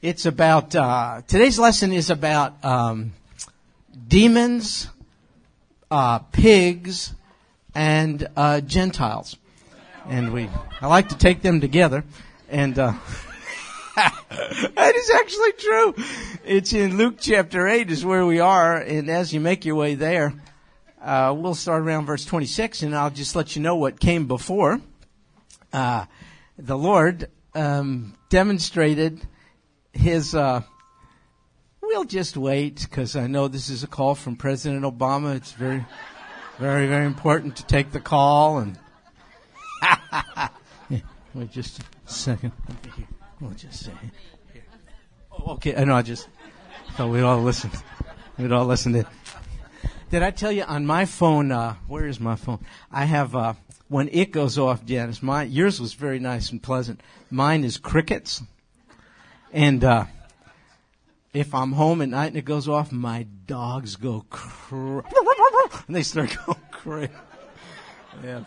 It's about today's lesson is about demons, pigs, and Gentiles, and I like to take them together, and that is actually true. It's in Luke chapter 8 is where we are, and as you make your way there, we'll start around verse 26, and I'll just let you know what came before. The Lord demonstrated his, we'll just wait, because I know this is a call from President Obama. It's very, very, very important to take the call. And yeah, wait just a second. We'll just say, oh, okay, I know, I just thought we'd all listen. We'd all listen to it. Did I tell you on my phone, where is my phone? I have, when it goes off, Janice, yours was very nice and pleasant. Mine is crickets. And if I'm home at night and it goes off, my dogs go and they start going crazy. Yeah.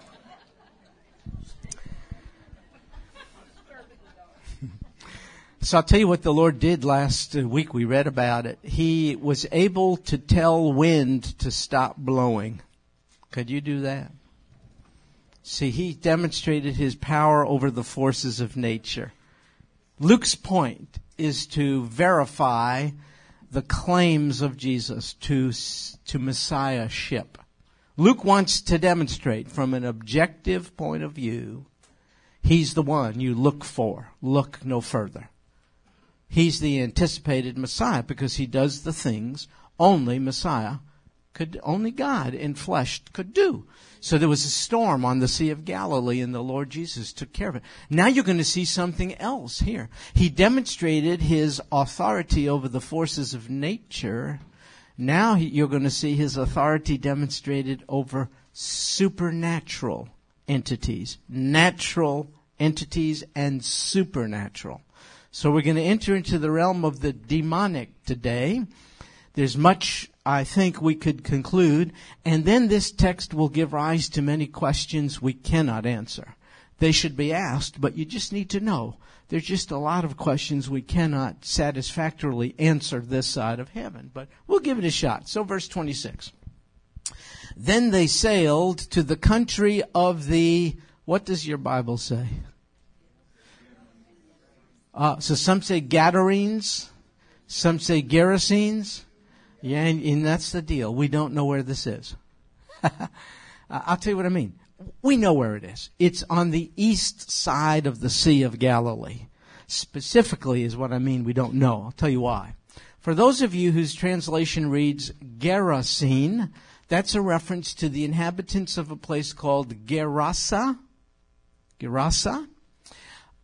So I'll tell you what the Lord did last week. We read about it. He was able to tell wind to stop blowing. Could you do that? See, he demonstrated his power over the forces of nature. Luke's point is to verify the claims of Jesus to Messiahship. Luke wants to demonstrate from an objective point of view, he's the one you look for. Look no further. He's the anticipated Messiah because he does the things only Messiah could, only God in flesh could do. So there was a storm on the Sea of Galilee and the Lord Jesus took care of it. Now you're going to see something else here. He demonstrated his authority over the forces of nature. Now you're going to see his authority demonstrated over supernatural entities. Natural entities and supernatural. So we're going to enter into the realm of the demonic today. There's much, I think, we could conclude. And then this text will give rise to many questions we cannot answer. They should be asked, but you just need to know. There's just a lot of questions we cannot satisfactorily answer this side of heaven. But we'll give it a shot. So verse 26. Then they sailed to the country of the, what does your Bible say? So some say Gadarenes, some say Gerasenes. Yeah, and that's the deal. We don't know where this is. I'll tell you what I mean. We know where it is. It's on the east side of the Sea of Galilee. Specifically is what I mean we don't know. I'll tell you why. For those of you whose translation reads Gerasene, that's a reference to the inhabitants of a place called Gerasa. Gerasa.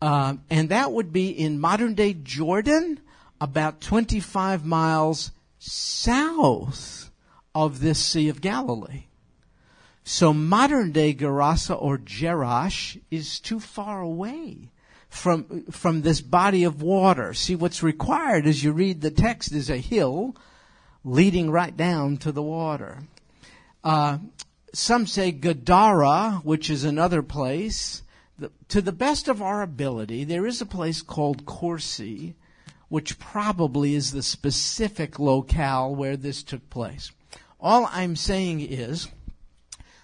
And that would be in modern-day Jordan, about 25 miles south of this Sea of Galilee. So modern-day Gerasa or Jerash is too far away from this body of water. See, what's required as you read the text is a hill leading right down to the water. Some say Gadara, which is another place. To the best of our ability, there is a place called Korsi, which probably is the specific locale where this took place. All I'm saying is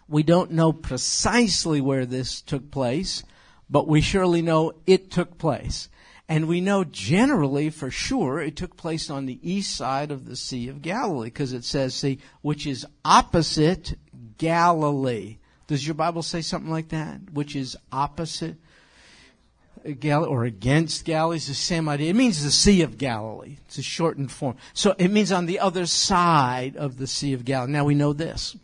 we don't know precisely where this took place, but we surely know it took place. And we know generally for sure it took place on the east side of the Sea of Galilee because it says, see, which is opposite Galilee. Does your Bible say something like that, which is opposite Galilee or against Galilee? It's the same idea. It means the Sea of Galilee. It's a shortened form. So it means on the other side of the Sea of Galilee. Now we know this.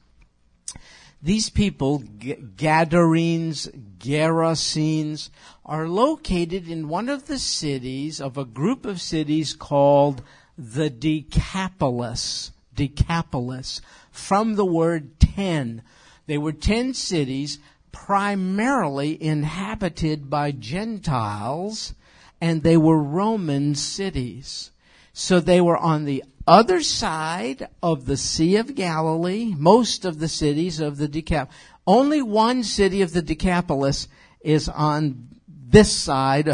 These people, Gadarenes, Gerasenes, are located in one of the cities of a group of cities called the Decapolis. Decapolis, from the word 10. They were 10 cities primarily inhabited by Gentiles, and they were Roman cities. So they were on the other side of the Sea of Galilee, most of the cities of the Decapolis. Only one city of the Decapolis is on this side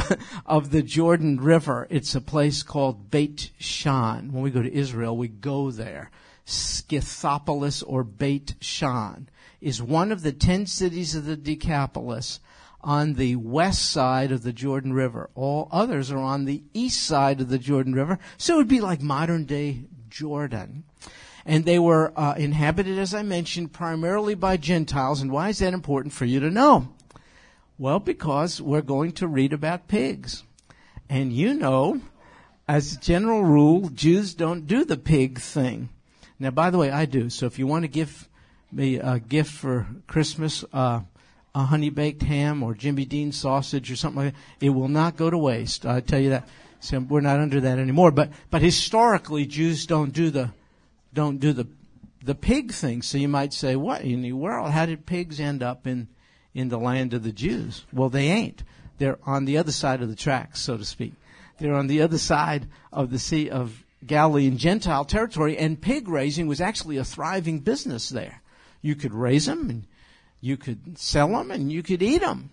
of the Jordan River. It's a place called Beit Shan. When we go to Israel, we go there. Scythopolis or Beit Shan is one of the 10 cities of the Decapolis on the west side of the Jordan River. All others are on the east side of the Jordan River, so it would be like modern-day Jordan. And they were inhabited, as I mentioned, primarily by Gentiles. And why is that important for you to know? Well, because we're going to read about pigs. And you know, as a general rule, Jews don't do the pig thing. Now, by the way, I do. So if you want to give me a gift for Christmas, a honey-baked ham or Jimmy Dean sausage or something like that, it will not go to waste. I tell you that. So we're not under that anymore. But historically, Jews don't do the pig thing. So you might say, what in the world? How did pigs end up in the land of the Jews? Well, they ain't. They're on the other side of the tracks, so to speak. They're on the other side of the Sea of Galilee in Gentile territory, and pig raising was actually a thriving business there. You could raise them, and you could sell them, and you could eat them.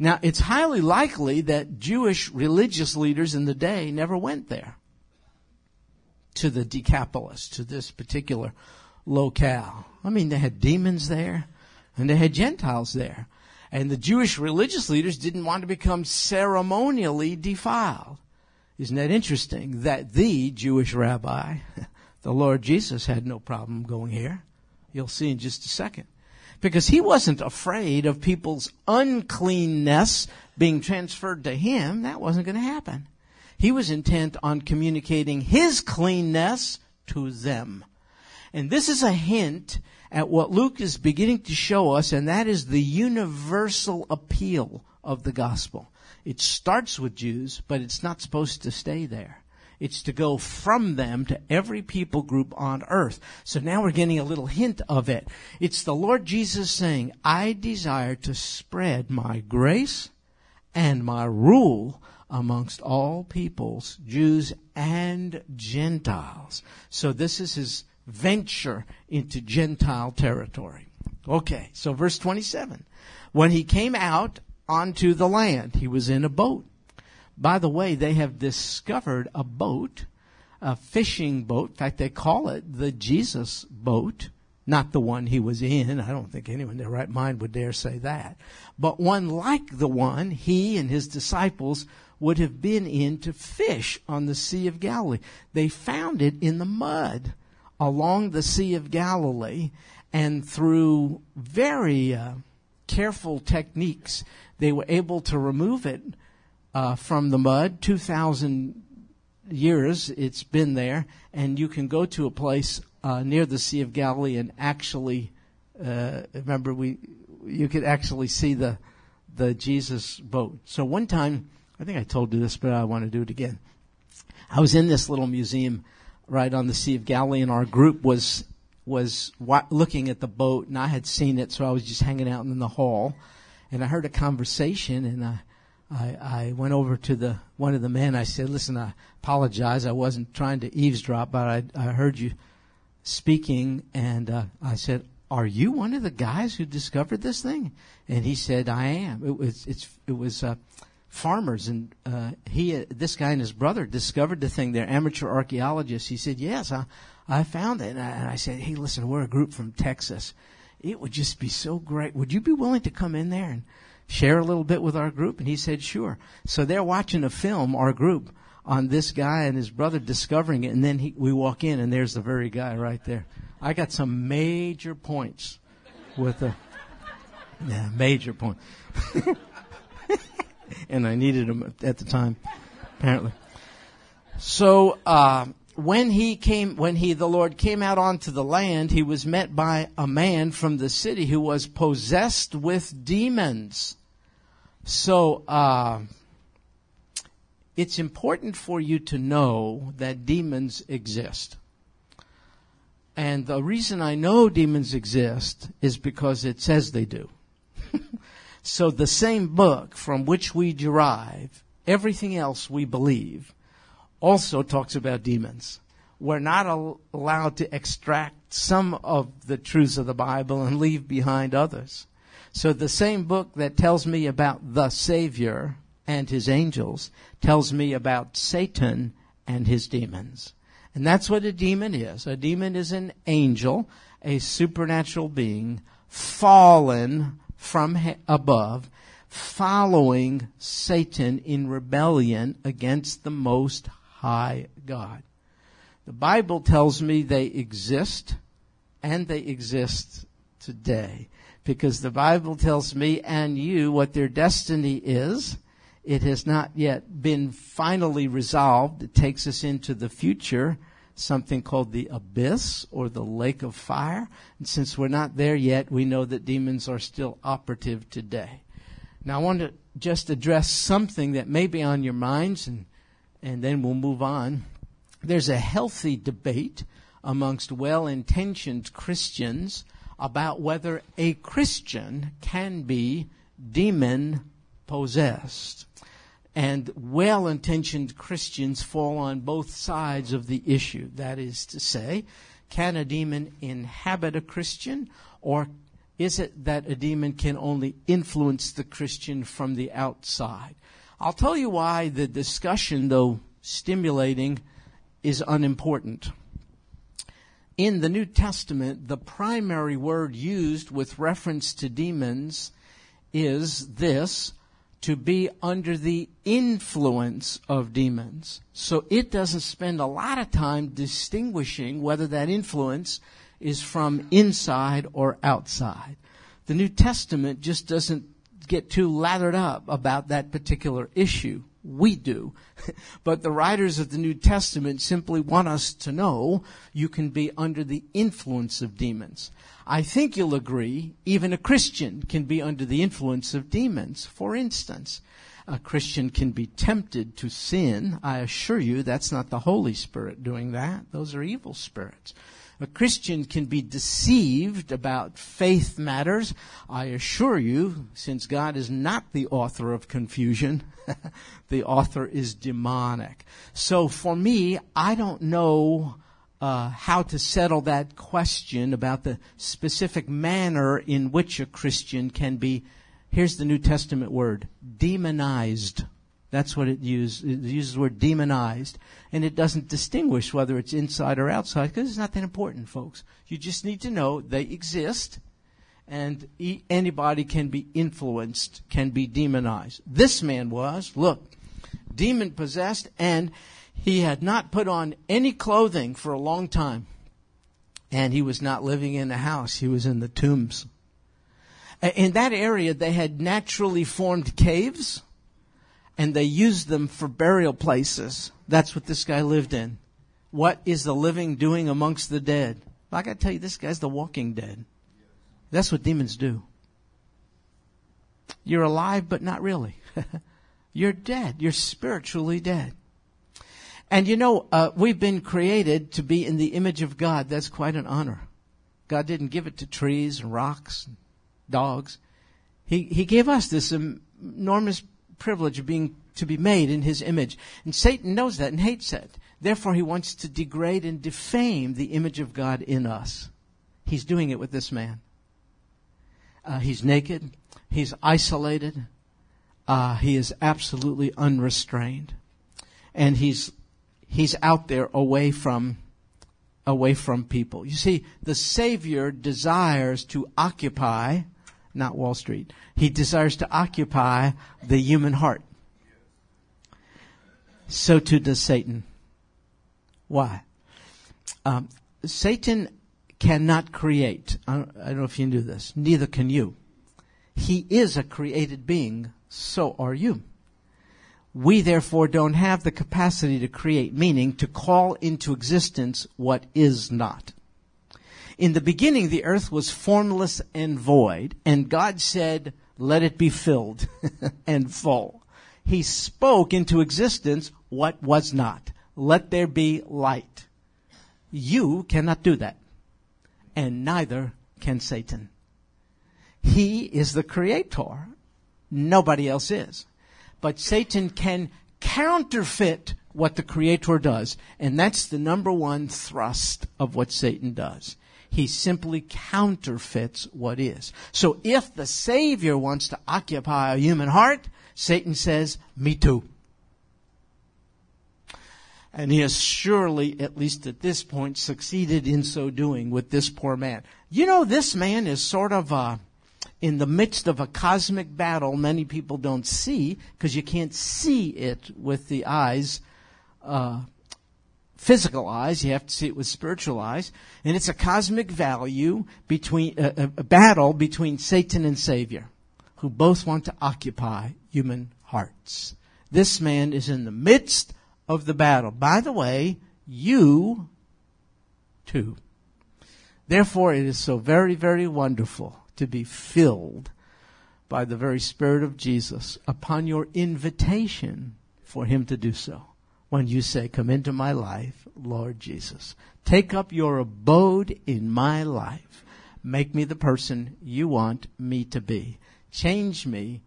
Now, it's highly likely that Jewish religious leaders in the day never went there, to the Decapolis, to this particular locale. I mean, they had demons there, and they had Gentiles there. And the Jewish religious leaders didn't want to become ceremonially defiled. Isn't that interesting that the Jewish rabbi, the Lord Jesus, had no problem going here? You'll see in just a second. Because he wasn't afraid of people's uncleanness being transferred to him. That wasn't going to happen. He was intent on communicating his cleanness to them. And this is a hint at what Luke is beginning to show us, and that is the universal appeal of the gospel. It starts with Jews, but it's not supposed to stay there. It's to go from them to every people group on earth. So now we're getting a little hint of it. It's the Lord Jesus saying, I desire to spread my grace and my rule amongst all peoples, Jews and Gentiles. So this is his venture into Gentile territory. Okay, so verse 27. When he came out onto the land, he was in a boat. By the way, they have discovered a boat, a fishing boat. In fact, they call it the Jesus boat, not the one he was in. I don't think anyone in their right mind would dare say that. But one like the one he and his disciples would have been in to fish on the Sea of Galilee. They found it in the mud along the Sea of Galilee, and through very careful techniques, they were able to remove it from the mud. 2,000 years it's been there, and you can go to a place near the Sea of Galilee and actually remember you could actually see the Jesus boat. So one time, I think I told you this, but I want to do it again. I was in this little museum right on the Sea of Galilee, and our group was looking at the boat, and I had seen it, so I was just hanging out in the hall, and I heard a conversation, and I went over to one of the men. I said, listen, I apologize. I wasn't trying to eavesdrop, but I heard you speaking. And I said, are you one of the guys who discovered this thing? And he said, I am. It was farmers. And this guy and his brother discovered the thing. They're amateur archaeologists. He said, yes, I found it. And I said, hey, listen, we're a group from Texas. It would just be so great. Would you be willing to come in there and share a little bit with our group? And he said, sure. So they're watching a film, our group, on this guy and his brother discovering it. And then we walk in, and there's the very guy right there. I got some major points with major point. And I needed them at the time, apparently. So, the Lord came out onto the land, he was met by a man from the city who was possessed with demons. So, it's important for you to know that demons exist. And the reason I know demons exist is because it says they do. So the same book from which we derive everything else we believe also talks about demons. We're not allowed to extract some of the truths of the Bible and leave behind others. So the same book that tells me about the Savior and his angels tells me about Satan and his demons. And that's what a demon is. A demon is an angel, a supernatural being, fallen from above, following Satan in rebellion against the Most High God. The Bible tells me they exist, and they exist today, because the Bible tells me and you what their destiny is. It has not yet been finally resolved. It takes us into the future, something called the abyss or the lake of fire. And since we're not there yet, we know that demons are still operative today. Now, I want to just address something that may be on your minds, and then we'll move on. There's a healthy debate amongst well-intentioned Christians about whether a Christian can be demon-possessed. And well-intentioned Christians fall on both sides of the issue. That is to say, can a demon inhabit a Christian, or is it that a demon can only influence the Christian from the outside? I'll tell you why the discussion, though stimulating, is unimportant. In the New Testament, the primary word used with reference to demons is this: to be under the influence of demons. So it doesn't spend a lot of time distinguishing whether that influence is from inside or outside. The New Testament just doesn't get too lathered up about that particular issue. We do. But the writers of the New Testament simply want us to know you can be under the influence of demons. I think you'll agree even a Christian can be under the influence of demons. For instance, a Christian can be tempted to sin. I assure you that's not the Holy Spirit doing that. Those are evil spirits. A Christian can be deceived about faith matters. I assure you, since God is not the author of confusion, the author is demonic. So for me, I don't know how to settle that question about the specific manner in which a Christian can be, here's the New Testament word, demonized. That's what it uses. It uses the word demonized. And it doesn't distinguish whether it's inside or outside, because it's not that important, folks. You just need to know they exist, and anybody can be influenced, can be demonized. This man was, look, demon-possessed, and he had not put on any clothing for a long time. And he was not living in a house. He was in the tombs. In that area, they had naturally formed caves, and they used them for burial places. That's what this guy lived in. What is the living doing amongst the dead? Well, I got to tell you, this guy's the walking dead. That's what demons do. You're alive, but not really. You're dead. You're spiritually dead. And you know, we've been created to be in the image of God. That's quite an honor. God didn't give it to trees and rocks and dogs. He gave us this enormous privilege of being to be made in his image. And Satan knows that and hates that. Therefore, he wants to degrade and defame the image of God in us. He's doing it with this man. He's naked. He's isolated. He is absolutely unrestrained. And he's out there away from people. You see, the Savior desires to occupy, not Wall Street. He desires to occupy the human heart. So too does Satan. Why? Satan cannot create. I don't know if you knew this. Neither can you. He is a created being. So are you. We therefore don't have the capacity to create, meaning to call into existence what is not. In the beginning, the earth was formless and void, and God said, let it be filled and full. He spoke into existence what was not. Let there be light. You cannot do that, and neither can Satan. He is the creator. Nobody else is. But Satan can counterfeit what the creator does, and that's the number one thrust of what Satan does. He simply counterfeits what is. So if the Savior wants to occupy a human heart, Satan says, me too. And he has surely, at least at this point, succeeded in so doing with this poor man. You know, this man is sort of in the midst of a cosmic battle many people don't see, because you can't see it with the eyes, physical eyes. You have to see it with spiritual eyes. And it's a cosmic battle between Satan and Savior, who both want to occupy human hearts. This man is in the midst of the battle. By the way, you too. Therefore, it is so very, very wonderful to be filled by the very Spirit of Jesus upon your invitation for Him to do so. When you say, come into my life, Lord Jesus. Take up your abode in my life. Make me the person you want me to be. Change me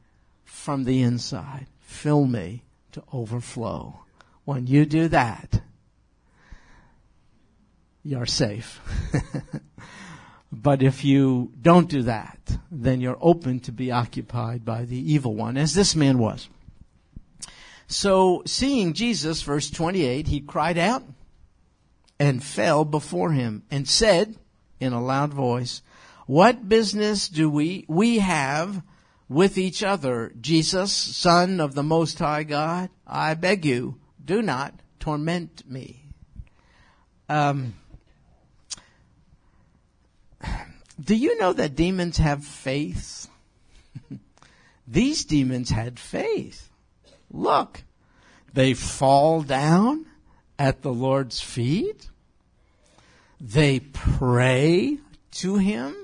from the inside. Fill me to overflow. When you do that, you're safe. But if you don't do that, then you're open to be occupied by the evil one, as this man was. So, seeing Jesus, verse 28, he cried out and fell before him and said in a loud voice, what business do we have with each other, Jesus, Son of the Most High God? I beg you, do not torment me. Do you know that demons have faith? These demons had faith. Look, they fall down at the Lord's feet. They pray to Him.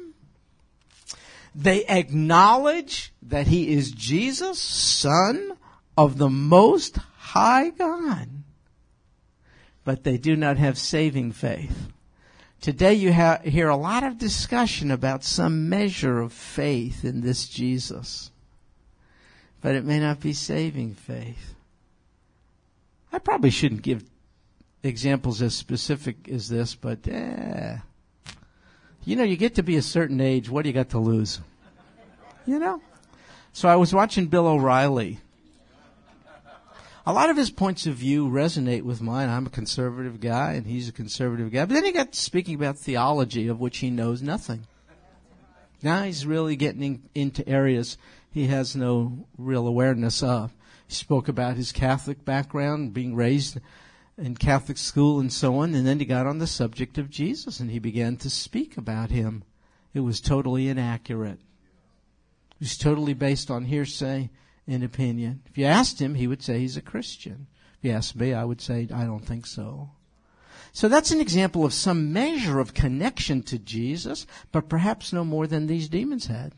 They acknowledge that He is Jesus, Son of the Most High God, but they do not have saving faith. Today you hear a lot of discussion about some measure of faith in this Jesus, but it may not be saving faith. I probably shouldn't give examples as specific as this, but you know, you get to be a certain age, what do you got to lose? You know? So I was watching Bill O'Reilly. A lot of his points of view resonate with mine. I'm a conservative guy, and he's a conservative guy. But then he got to speaking about theology, of which he knows nothing. Now he's really getting into areas he has no real awareness of. He spoke about his Catholic background, being raised in Catholic school and so on, and then he got on the subject of Jesus, and he began to speak about Him. It was totally inaccurate. It was totally based on hearsay and opinion. If you asked him, he would say he's a Christian. If you asked me, I would say, I don't think so. So that's an example of some measure of connection to Jesus, but perhaps no more than these demons had.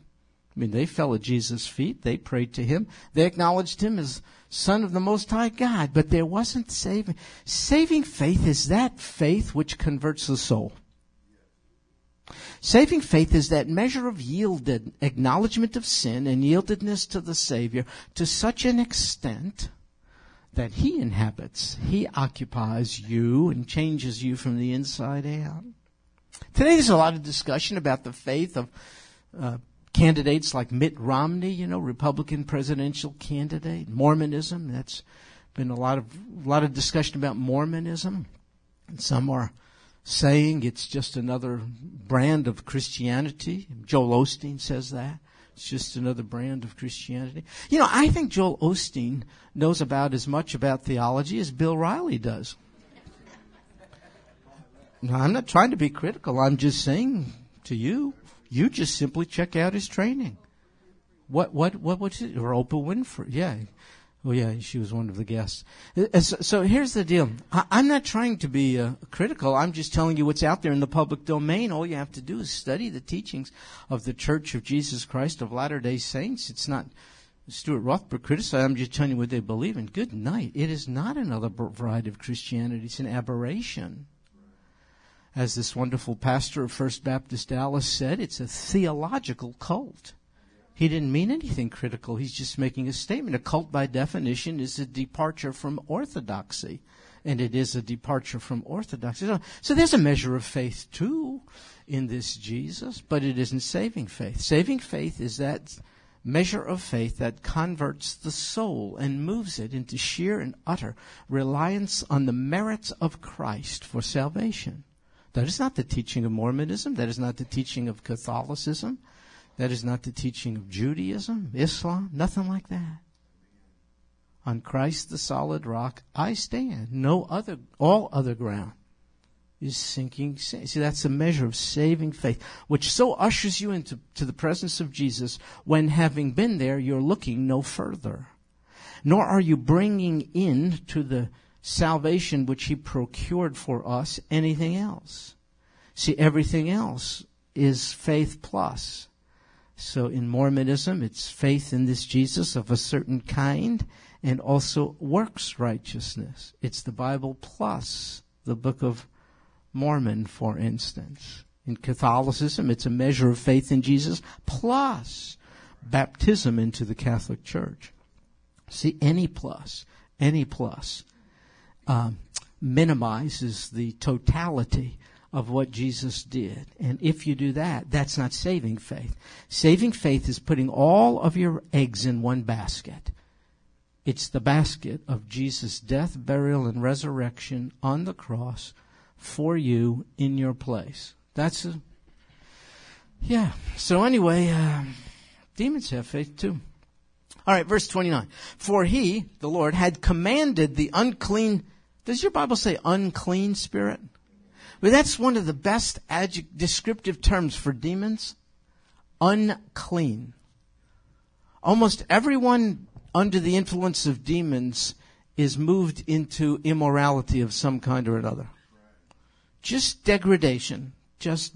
I mean, they fell at Jesus' feet. They prayed to Him. They acknowledged Him as Son of the Most High God. But there wasn't saving. Saving faith is that faith which converts the soul. Saving faith is that measure of yielded acknowledgement of sin and yieldedness to the Savior to such an extent that He inhabits, He occupies you and changes you from the inside out. Today there's a lot of discussion about the faith of candidates like Mitt Romney, you know, Republican presidential candidate, Mormonism. That's been a lot of discussion about Mormonism. And some are saying it's just another brand of Christianity. Joel Osteen says that. It's just another brand of Christianity. You know, I think Joel Osteen knows about as much about theology as Bill O'Reilly does. Now, I'm not trying to be critical. I'm just saying to you, you just simply check out his training. What was it? Or Oprah Winfrey. Yeah. Oh, yeah, she was one of the guests. So here's the deal. I'm not trying to be critical. I'm just telling you what's out there in the public domain. All you have to do is study the teachings of the Church of Jesus Christ of Latter-day Saints. It's not Stuart Rothberg criticized. I'm just telling you what they believe in. Good night. It is not another variety of Christianity. It's an aberration. As this wonderful pastor of First Baptist Dallas said, it's a theological cult. He didn't mean anything critical. He's just making a statement. A cult, by definition, is a departure from orthodoxy. And it is a departure from orthodoxy. So there's a measure of faith, too, in this Jesus, but it isn't saving faith. Saving faith is that measure of faith that converts the soul and moves it into sheer and utter reliance on the merits of Christ for salvation. That is not the teaching of Mormonism. That is not the teaching of Catholicism. That is not the teaching of Judaism, Islam, nothing like that. On Christ the solid rock I stand. No other, all other ground is sinking sand. See, that's a measure of saving faith, which so ushers you into the presence of Jesus when, having been there, you're looking no further. Nor are you bringing in to the salvation which he procured for us anything else. See, everything else is faith plus. So in Mormonism, it's faith in this Jesus of a certain kind and also works righteousness. It's the Bible plus the Book of Mormon, for instance. In Catholicism, it's a measure of faith in Jesus plus baptism into the Catholic Church. See, any plus minimizes the totality of what Jesus did. And if you do that, that's not saving faith. Saving faith is putting all of your eggs in one basket. It's the basket of Jesus' death, burial, and resurrection on the cross for you in your place. So anyway, demons have faith too. All right, verse 29. For he, the Lord, had commanded the unclean. Does your Bible say unclean spirit? Well, that's one of the best descriptive terms for demons. Unclean. Almost everyone under the influence of demons is moved into immorality of some kind or another. Just degradation. It's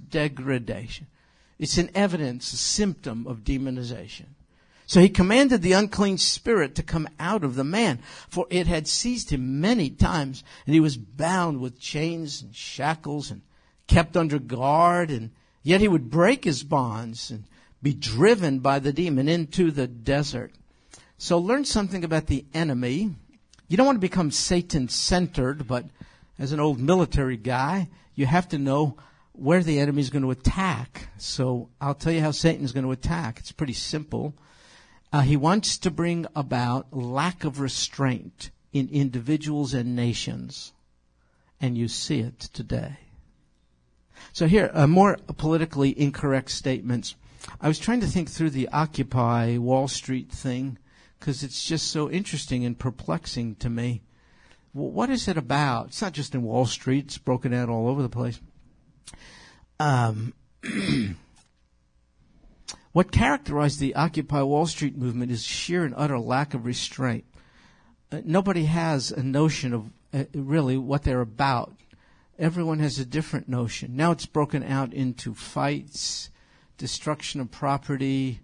an evidence, a symptom of demonization. So he commanded the unclean spirit to come out of the man, for it had seized him many times, and he was bound with chains and shackles and kept under guard, and yet he would break his bonds and be driven by the demon into the desert. So learn something about the enemy. You don't want to become Satan-centered, but as an old military guy, you have to know where the enemy is going to attack. So I'll tell you how Satan is going to attack. It's pretty simple. He wants to bring about lack of restraint in individuals and nations. And you see it today. So here, more politically incorrect statements. I was trying to think through the Occupy Wall Street thing because it's just so interesting and perplexing to me. Well, what is it about? It's not just in Wall Street. It's broken out all over the place. What characterized the Occupy Wall Street movement is sheer and utter lack of restraint. Nobody has a notion of really what they're about. Everyone has a different notion. Now it's broken out into fights, destruction of property,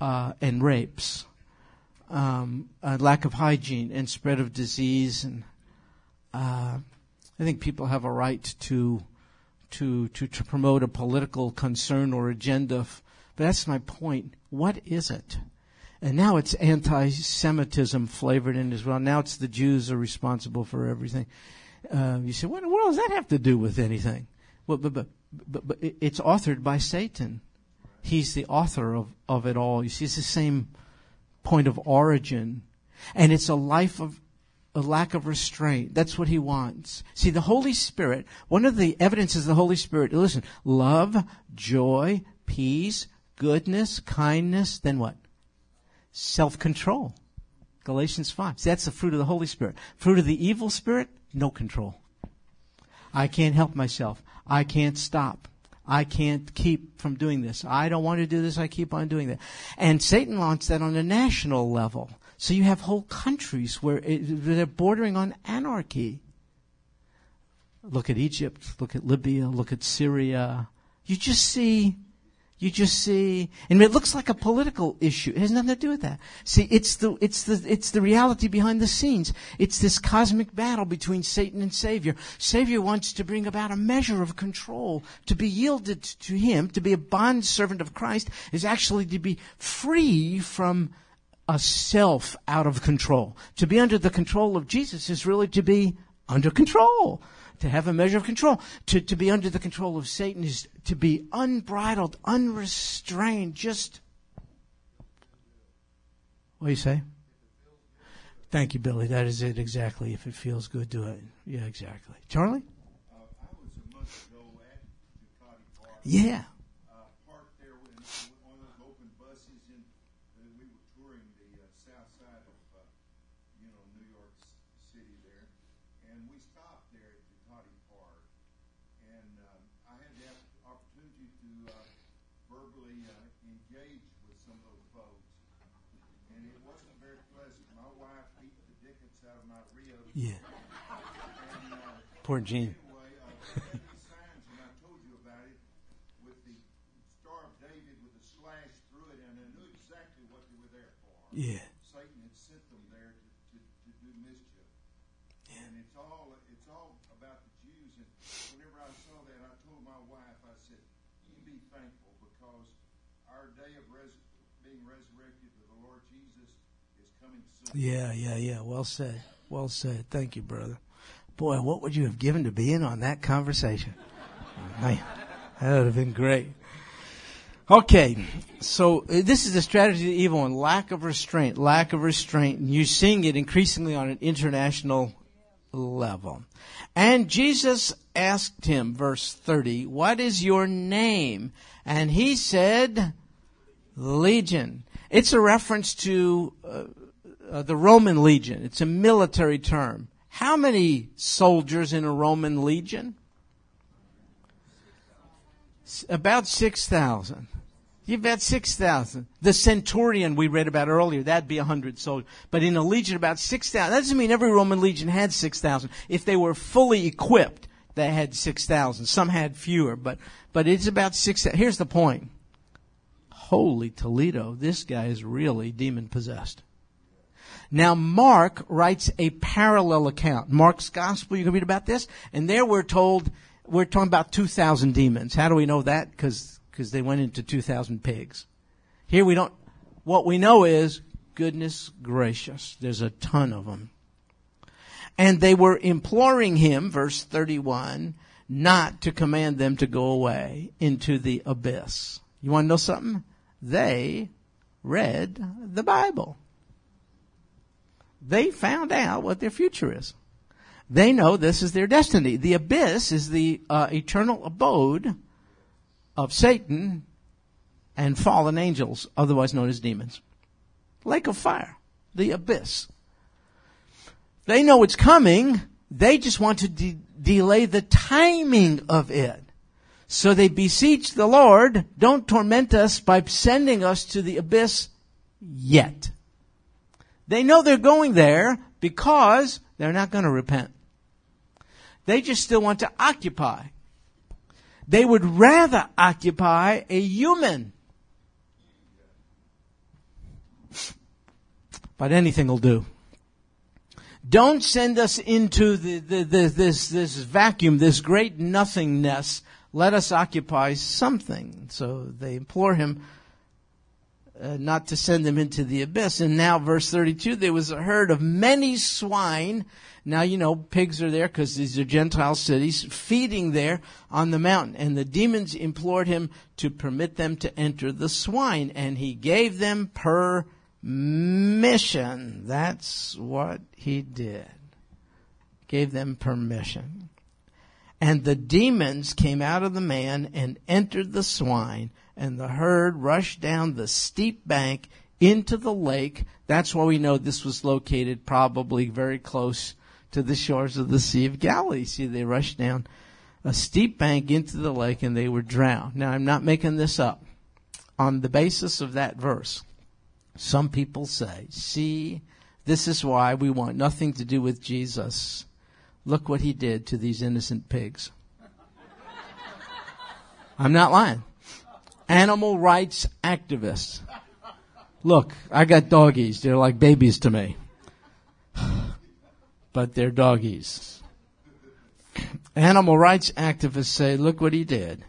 and rapes, lack of hygiene and spread of disease. And I think people have a right to promote a political concern or agenda. But that's my point. What is it? And now it's anti-Semitism flavored in as well. Now it's the Jews are responsible for everything. You say, what does that have to do with anything? Well, but it's authored by Satan. He's the author of it all. You see, it's the same point of origin. And it's a life of a lack of restraint. That's what he wants. See, the Holy Spirit, one of the evidences of the Holy Spirit, listen, love, joy, peace, goodness, kindness, then what? Self-control. Galatians 5. See, that's the fruit of the Holy Spirit. Fruit of the evil spirit, no control. I can't help myself. I can't stop. I can't keep from doing this. I don't want to do this. I keep on doing that. And Satan launched that on a national level. So you have whole countries where they're bordering on anarchy. Look at Egypt. Look at Libya. Look at Syria. You just see, and it looks like a political issue. It has nothing to do with that. See, it's the reality behind the scenes. It's this cosmic battle between Satan and Savior. Savior wants to bring about a measure of control, to be yielded to him, to be a bondservant of Christ is actually to be free from a self out of control. To be under the control of Jesus is really to be under control. To have a measure of control. To be under the control of Satan is to be unbridled, unrestrained, just What do you say? Thank you, Billy. That is it exactly. If it feels good, do it. Yeah, exactly. Charlie? I was a month ago at Ducati Park. Yeah. Parked there on those open buses, and we were touring the south side of New York City there, and we stopped there at Ducati Park, and I had the opportunity to verbally engage with some of those folks, and it wasn't very pleasant. My wife beat the dickens out of my Rio. Yeah. And, poor Gene. Anyway, these signs, and I told you about it, with the Star of David with a slash through it, and I knew exactly what they were there for. Yeah. Satan had sent them there to do mischief. Yeah. And it's all about the Jews. And whenever I saw that, I told my wife, I said, you be thankful, because our day of being resurrected to the Lord Jesus is coming soon. Yeah. Well said. Well said. Thank you, brother. Boy, what would you have given to be in on that conversation? Man, that would have been great. Okay, so this is the strategy of evil and lack of restraint. And you're seeing it increasingly on an international level. And Jesus asked him, verse 30, what is your name? And he said, Legion. It's a reference to the Roman legion. It's a military term. How many soldiers in a Roman legion? About 6,000. You've got 6,000. The centurion we read about earlier, that'd be 100 soldiers. But in a legion, about 6,000. That doesn't mean every Roman legion had 6,000. If they were fully equipped, they had 6,000. Some had fewer, but it's about 6,000. Here's the point. Holy Toledo, this guy is really demon-possessed. Now, Mark writes a parallel account. Mark's gospel, you can read about this. And there we're talking about 2,000 demons. How do we know that? Because they went into 2,000 pigs. Here we don't. What we know is, goodness gracious, there's a ton of them. And they were imploring him, verse 31, not to command them to go away into the abyss. You want to know something? They read the Bible. They found out what their future is. They know this is their destiny. The abyss is the eternal abode of Satan and fallen angels, otherwise known as demons. Lake of fire, the abyss. They know it's coming. They just want to delay the timing of it. So they beseech the Lord, don't torment us by sending us to the abyss yet. They know they're going there because they're not going to repent. They just still want to occupy. They would rather occupy a human. But anything will do. Don't send us into this vacuum, this great nothingness. Let us occupy something. So they implore him not to send them into the abyss. And now, verse 32, there was a herd of many swine. Now, pigs are there because these are Gentile cities, feeding there on the mountain. And the demons implored him to permit them to enter the swine. And he gave them permission. That's what he did. Gave them permission. And the demons came out of the man and entered the swine. And the herd rushed down the steep bank into the lake. That's why we know this was located probably very close to the shores of the Sea of Galilee. See, they rushed down a steep bank into the lake and they were drowned. Now, I'm not making this up. On the basis of that verse, some people say, see, this is why we want nothing to do with Jesus. Look what he did to these innocent pigs. I'm not lying. Animal rights activists. Look, I got doggies. They're like babies to me. But they're doggies. Animal rights activists say, look what he did.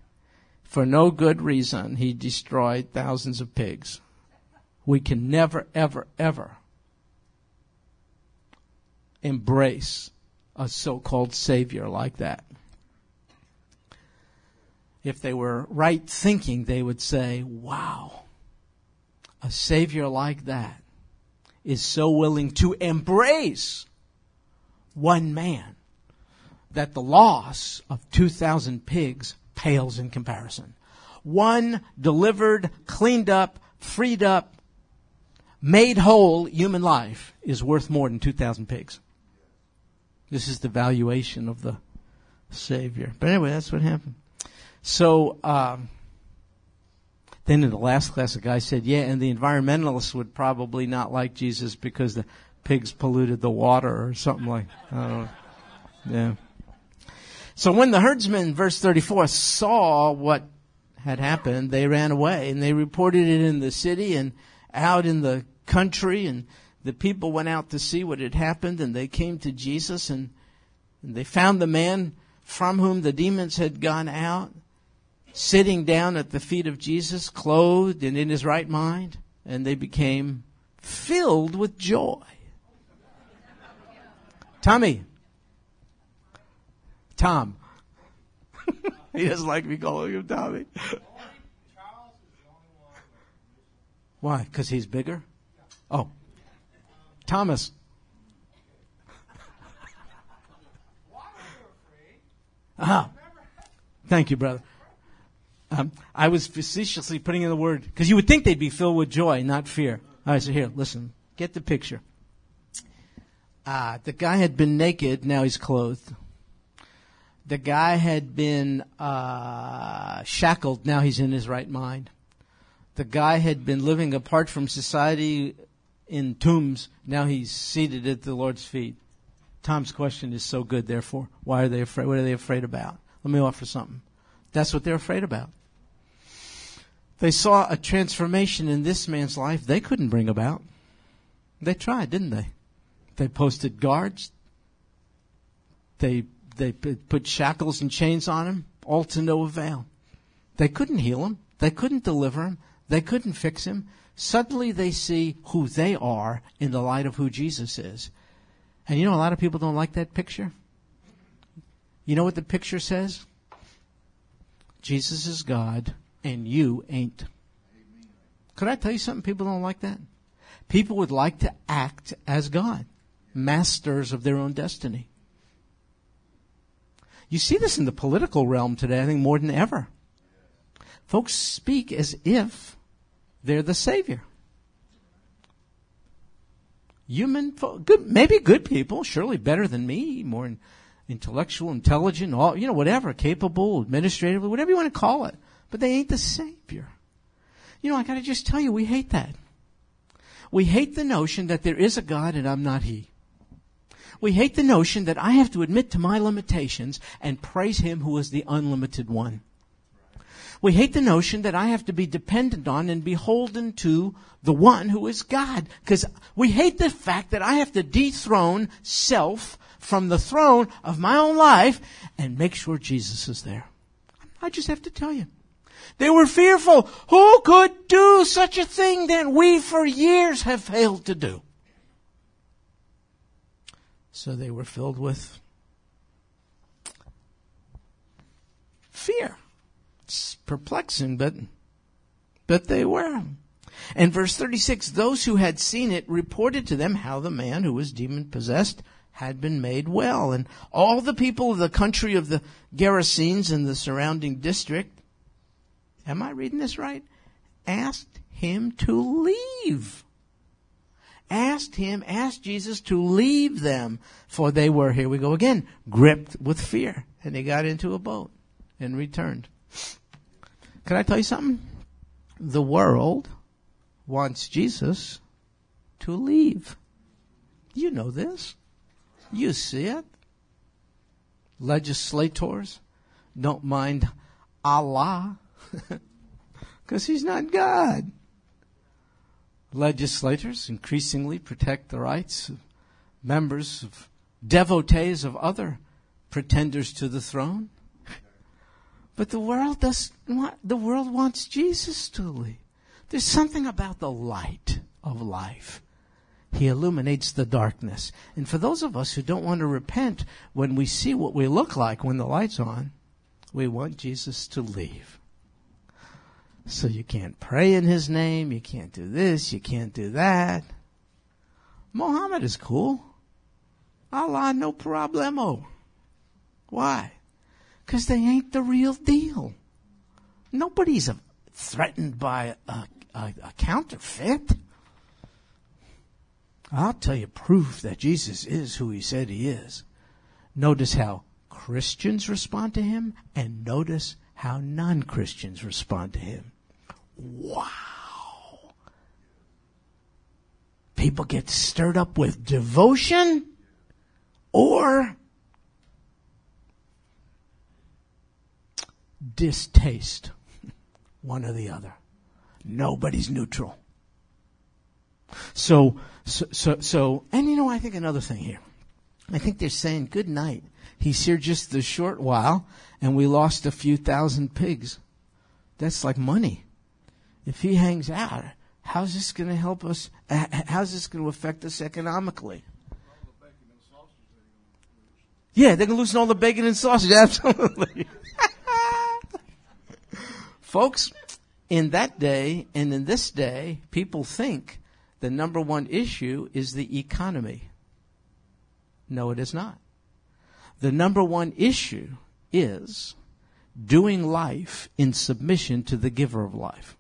For no good reason, he destroyed thousands of pigs. We can never, ever, ever embrace a so-called savior like that. If they were right thinking, they would say, wow, a savior like that is so willing to embrace one man that the loss of 2,000 pigs pales in comparison. One delivered, cleaned up, freed up, made whole human life is worth more than 2,000 pigs. This is the valuation of the Savior. But anyway, that's what happened. So then in the last class, a guy said, yeah, and the environmentalists would probably not like Jesus because the pigs polluted the water or something like that. I don't know. Yeah. So when the herdsmen, verse 34, saw what had happened, they ran away, and they reported it in the city and out in the country, and the people went out to see what had happened, and they came to Jesus, and they found the man from whom the demons had gone out, sitting down at the feet of Jesus, clothed and in his right mind, and they became filled with joy. Tom. He doesn't like me calling him Tommy. Why? Because he's bigger? Oh. Thomas. Uh-huh. Thank you, brother. I was facetiously putting in the word, because you would think they'd be filled with joy, not fear. All right, so here, listen. Get the picture. The guy had been naked, now he's clothed. The guy had been shackled, now he's in his right mind. The guy had been living apart from society in tombs, now he's seated at the Lord's feet. Tom's question is so good, therefore. Why are they afraid? What are they afraid about? Let me offer something. That's what they're afraid about. They saw a transformation in this man's life they couldn't bring about. They tried, didn't they? They posted guards. They put shackles and chains on him, all to no avail. They couldn't heal him. They couldn't deliver him. They couldn't fix him. Suddenly they see who they are in the light of who Jesus is. And you know, a lot of people don't like that picture. You know what the picture says? Jesus is God, and you ain't. Could I tell you something? People don't like that. People would like to act as God, masters of their own destiny. You see this in the political realm today, I think, more than ever. Folks speak as if they're the Savior. Human folk, good, maybe good people, surely better than me, more intellectual, intelligent, all, you know, whatever, capable, administratively, whatever you want to call it. But they ain't the Savior. You know, I got to just tell you, we hate that. We hate the notion that there is a God and I'm not He. We hate the notion that I have to admit to my limitations and praise Him who is the unlimited one. We hate the notion that I have to be dependent on and beholden to the one who is God. Because we hate the fact that I have to dethrone self from the throne of my own life and make sure Jesus is there. I just have to tell you. They were fearful. Who could do such a thing that we for years have failed to do? So they were filled with fear. It's perplexing, but they were. And verse 36, those who had seen it reported to them how the man who was demon-possessed had been made well. And all the people of the country of the Gerasenes and the surrounding district, am I reading this right? Asked him to leave. Asked Jesus to leave them, for they were, here we go again, gripped with fear. And they got into a boat and returned. Can I tell you something? The world wants Jesus to leave. You know this. You see it. Legislators don't mind Allah because He's not God. Legislators increasingly protect the rights of members, of devotees, of other pretenders to the throne. But the world doesn't want, the world wants Jesus to leave. There's something about the light of life. He illuminates the darkness. And for those of us who don't want to repent, when we see what we look like when the light's on, we want Jesus to leave. So you can't pray in His name, you can't do this, you can't do that. Mohammed is cool. Allah, no problemo. Why? Because they ain't the real deal. Nobody's threatened by a counterfeit. I'll tell you proof that Jesus is who he said he is. Notice how Christians respond to him, and notice how non-Christians respond to him. Wow. People get stirred up with devotion or distaste, one or the other. Nobody's neutral. And you know, I think another thing here. I think they're saying, good night. He's here just a short while, and we lost a few thousand pigs. That's like money. If he hangs out, how's this going to help us? How's this going to affect us economically? Yeah, they're going to lose all the bacon and sausage, absolutely. Folks, in that day and in this day, people think the number one issue is the economy. No, it is not. The number one issue is doing life in submission to the giver of life.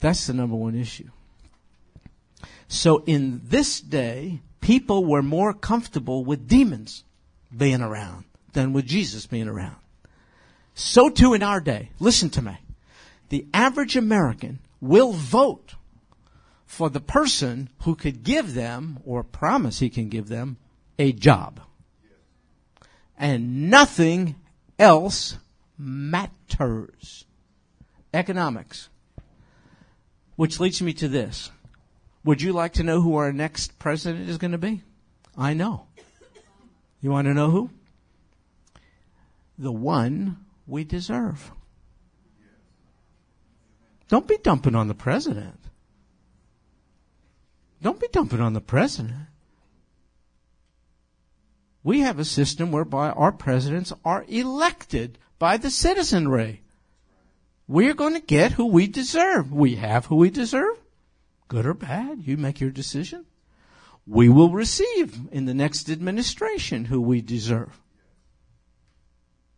That's the number one issue. So in this day, people were more comfortable with demons being around than with Jesus being around. So too in our day. Listen to me. The average American will vote for the person who could give them, or promise he can give them, a job. And nothing else matters. Economics. Which leads me to this. Would you like to know who our next president is going to be? I know. You want to know who? The one we deserve. Don't be dumping on the president. Don't be dumping on the president. We have a system whereby our presidents are elected by the citizenry. We're going to get who we deserve. We have who we deserve. Good or bad, you make your decision. We will receive in the next administration who we deserve.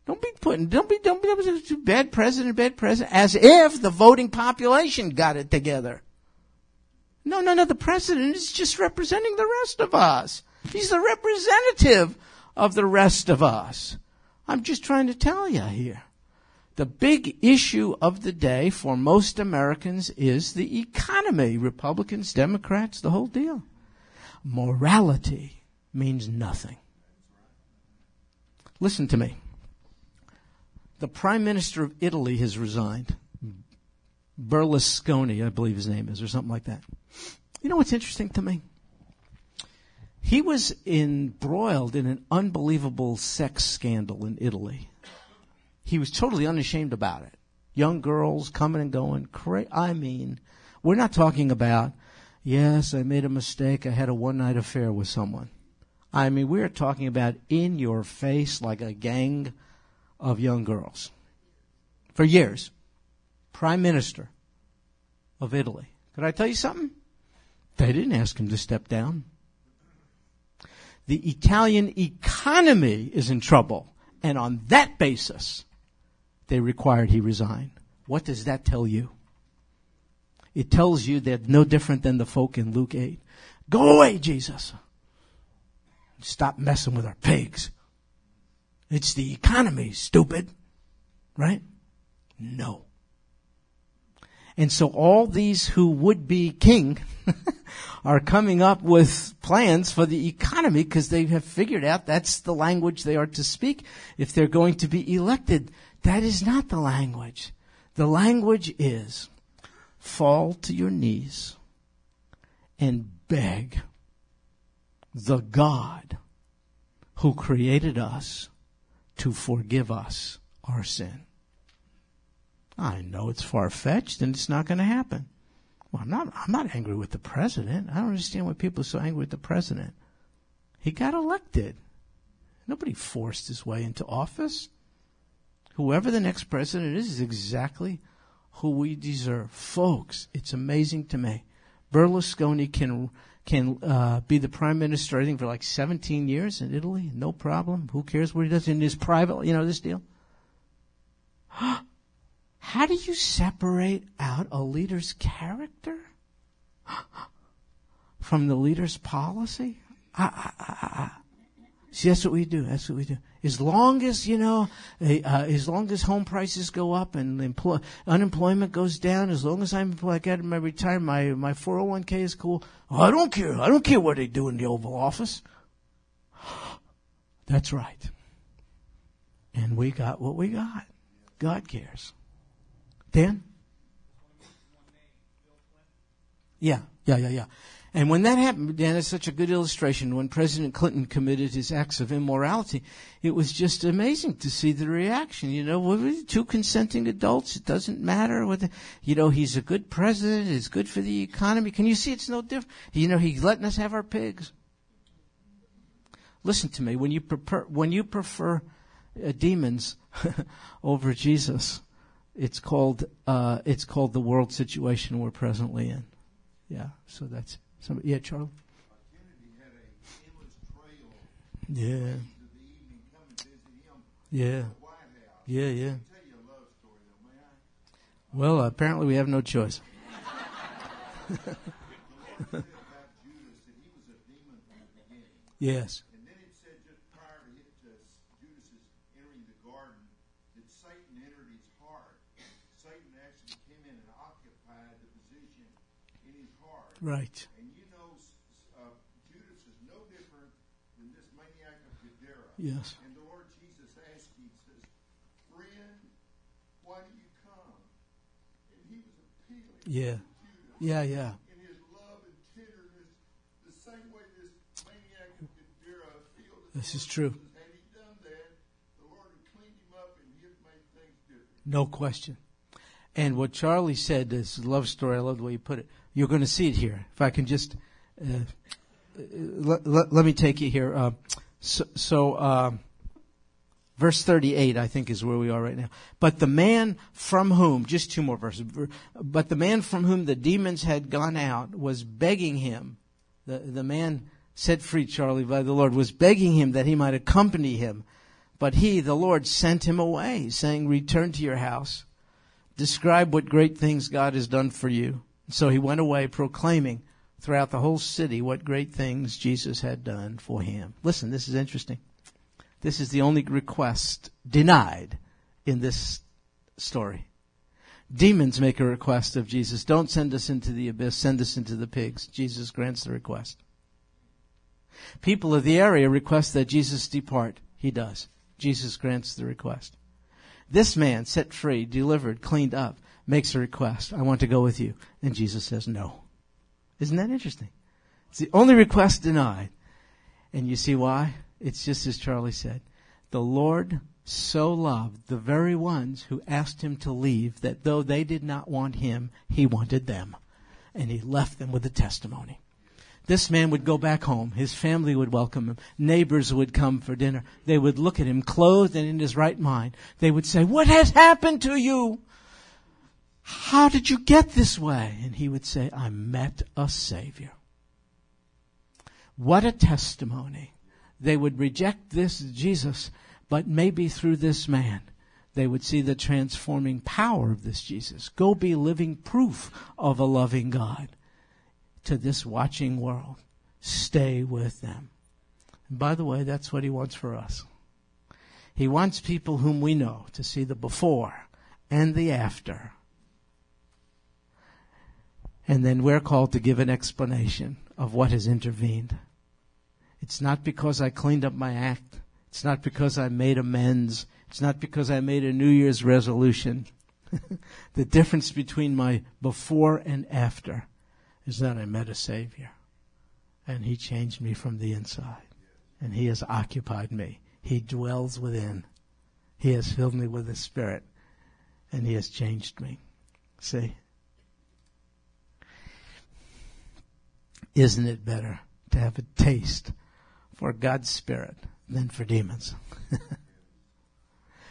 Don't be bad president, as if the voting population got it together. No, the president is just representing the rest of us. He's the representative of the rest of us. I'm just trying to tell you here. The big issue of the day for most Americans is the economy. Republicans, Democrats, the whole deal. Morality means nothing. Listen to me. The Prime Minister of Italy has resigned. Berlusconi, I believe his name is, or something like that. You know what's interesting to me? He was embroiled in an unbelievable sex scandal in Italy. He was totally unashamed about it. Young girls coming and going. I mean, we're not talking about, yes, I made a mistake. I had a one-night affair with someone. I mean, we're talking about in your face, like a gang of young girls. For years. Prime Minister of Italy. Could I tell you something? They didn't ask him to step down. The Italian economy is in trouble. And on that basis, they required he resign. What does that tell you? It tells you they're no different than the folk in Luke 8. Go away, Jesus. Stop messing with our pigs. It's the economy, stupid. Right? No. And so all these who would be king are coming up with plans for the economy because they have figured out that's the language they are to speak if they're going to be elected. That is not the language. The language is fall to your knees and beg the God who created us to forgive us our sin. I know it's far-fetched and it's not going to happen. Well, I'm not angry with the president. I don't understand why people are so angry with the president. He got elected. Nobody forced his way into office. Whoever the next president is exactly who we deserve. Folks, it's amazing to me. Berlusconi can be the prime minister, I think, for like 17 years in Italy. No problem. Who cares what he does in his private, this deal? How do you separate out a leader's character from the leader's policy? See, that's what we do. That's what we do. As long as, as long as home prices go up and unemployment goes down, as long as I'm like out of my retirement, my 401k is cool. Oh, I don't care. I don't care what they do in the Oval Office. That's right. And we got what we got. God cares. Dan? Yeah. And when that happened, Dan, it's such a good illustration. When President Clinton committed his acts of immorality, it was just amazing to see the reaction. Two consenting adults. It doesn't matter whether, he's a good president. It's good for the economy. Can you see it's no different? He's letting us have our pigs. Listen to me. When you prefer demons over Jesus, it's called the world situation we're presently in. Yeah. So that's. Yeah, Charlie? Kennedy had an endless trail. Yeah. Yeah. Yeah. Tell you a love story, though, may I? Well, apparently we have no choice. The Lord said about Judas that he was a demon from the beginning. Yes. And then it said just prior to Judas' entering the garden that Satan entered his heart. Satan actually came in and occupied the position in his heart. Right. Yes. And the Lord Jesus asked him, he says, "Friend, why do you come?" And he was appealing to Judas. Yeah. In his love and tenderness, the same way this maniac of Gadara appealed to this Lord is true. Jesus. Had he done that, the Lord had cleaned him up and he had made things different. No question. And what Charlie said, this love story, I love the way you put it. You're going to see it here. If I can just, let me take you here. So, verse 38, I think, is where we are right now. But the man from whom the demons had gone out was begging him. The man set free, Charlie, by the Lord, was begging him that he might accompany him. But he, the Lord, sent him away, saying, "Return to your house. Describe what great things God has done for you." So he went away proclaiming throughout the whole city what great things Jesus had done for him. Listen, this is interesting. This is the only request denied in this story. Demons make a request of Jesus. Don't send us into the abyss, send us into the pigs. Jesus grants the request. People of the area request that Jesus depart. He does. Jesus grants the request. This man, set free, delivered, cleaned up, makes a request. "I want to go with you." And Jesus says no. Isn't that interesting? It's the only request denied. And you see why? It's just as Charlie said. The Lord so loved the very ones who asked him to leave that though they did not want him, he wanted them. And he left them with a testimony. This man would go back home. His family would welcome him. Neighbors would come for dinner. They would look at him clothed and in his right mind. They would say, "What has happened to you? How did you get this way?" And he would say, "I met a Savior." What a testimony. They would reject this Jesus, but maybe through this man, they would see the transforming power of this Jesus. Go be living proof of a loving God to this watching world. Stay with them. And by the way, that's what he wants for us. He wants people whom we know to see the before and the after. And then we're called to give an explanation of what has intervened. It's not because I cleaned up my act. It's not because I made amends. It's not because I made a New Year's resolution. The difference between my before and after is that I met a Savior. And he changed me from the inside. And he has occupied me. He dwells within. He has filled me with his Spirit. And he has changed me. See? Isn't it better to have a taste for God's Spirit than for demons?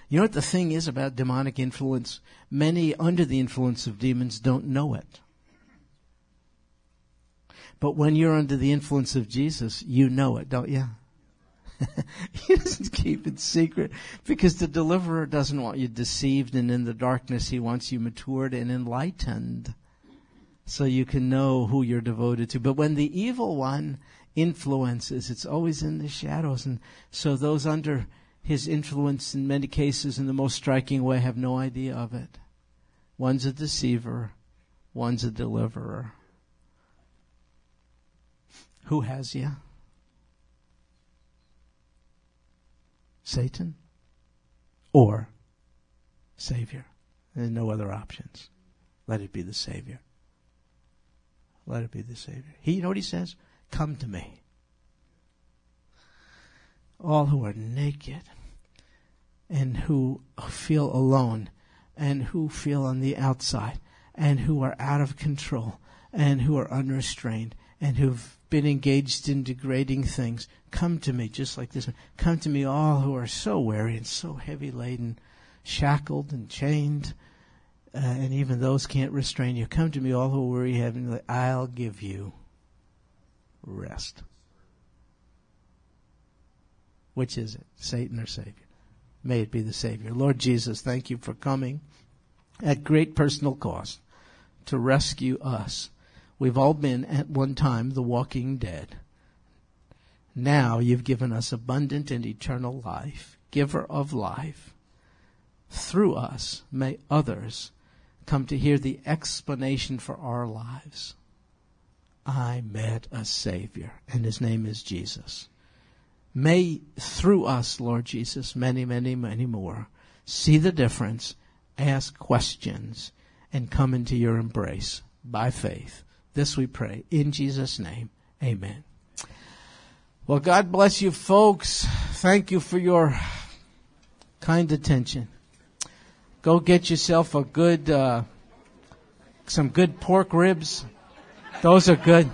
You know what the thing is about demonic influence? Many under the influence of demons don't know it. But when you're under the influence of Jesus, you know it, don't you? He doesn't keep it secret, because the deliverer doesn't want you deceived and in the darkness. He wants you matured and enlightened so you can know who you're devoted to. But when the evil one influences, it's always in the shadows. And so those under his influence, in many cases, in the most striking way, have no idea of it. One's a deceiver, one's a deliverer. Who has you? Satan or Savior. There's no other options. Let it be the Savior. Let it be the Savior. He, you know what he says? Come to me, all who are naked and who feel alone and who feel on the outside and who are out of control and who are unrestrained and who've been engaged in degrading things. Come to me, just like this one. Come to me, all who are so weary and so heavy laden, shackled and chained, and even those can't restrain you. Come to me, all who are weary and heavy. I'll give you rest. Which is it, Satan or Savior? May it be the Savior. Lord Jesus, thank you for coming at great personal cost to rescue us. We've all been at one time the walking dead. Now you've given us abundant and eternal life, giver of life. Through us, may others come to hear the explanation for our lives. I met a Savior, and his name is Jesus. May through us, Lord Jesus, many, many, many more see the difference, ask questions, and come into your embrace by faith. This we pray in Jesus' name. Amen. Well, God bless you folks. Thank you for your kind attention. Go get yourself a good, some good pork ribs. Those are good.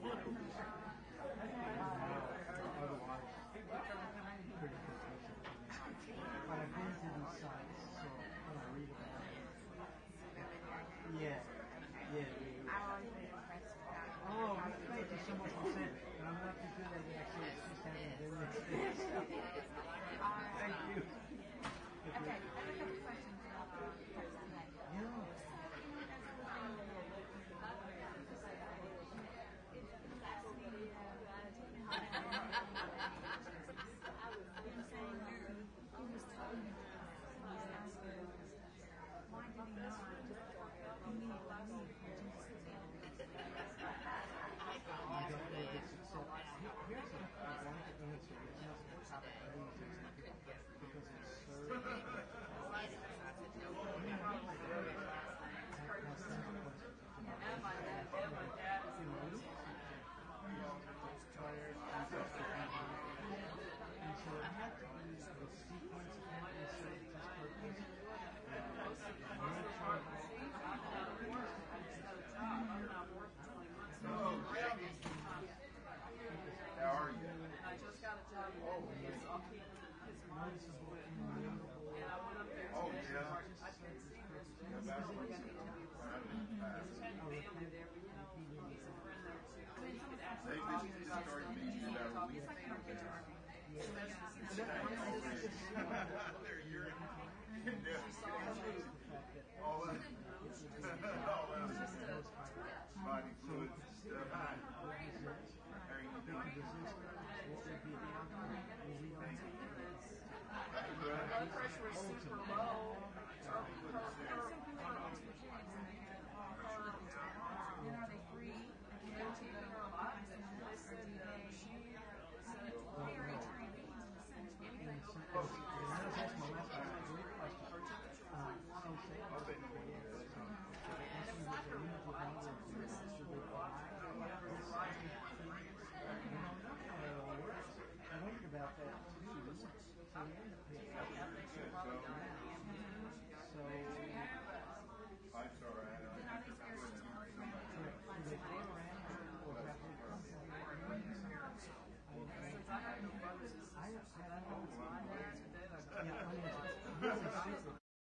What is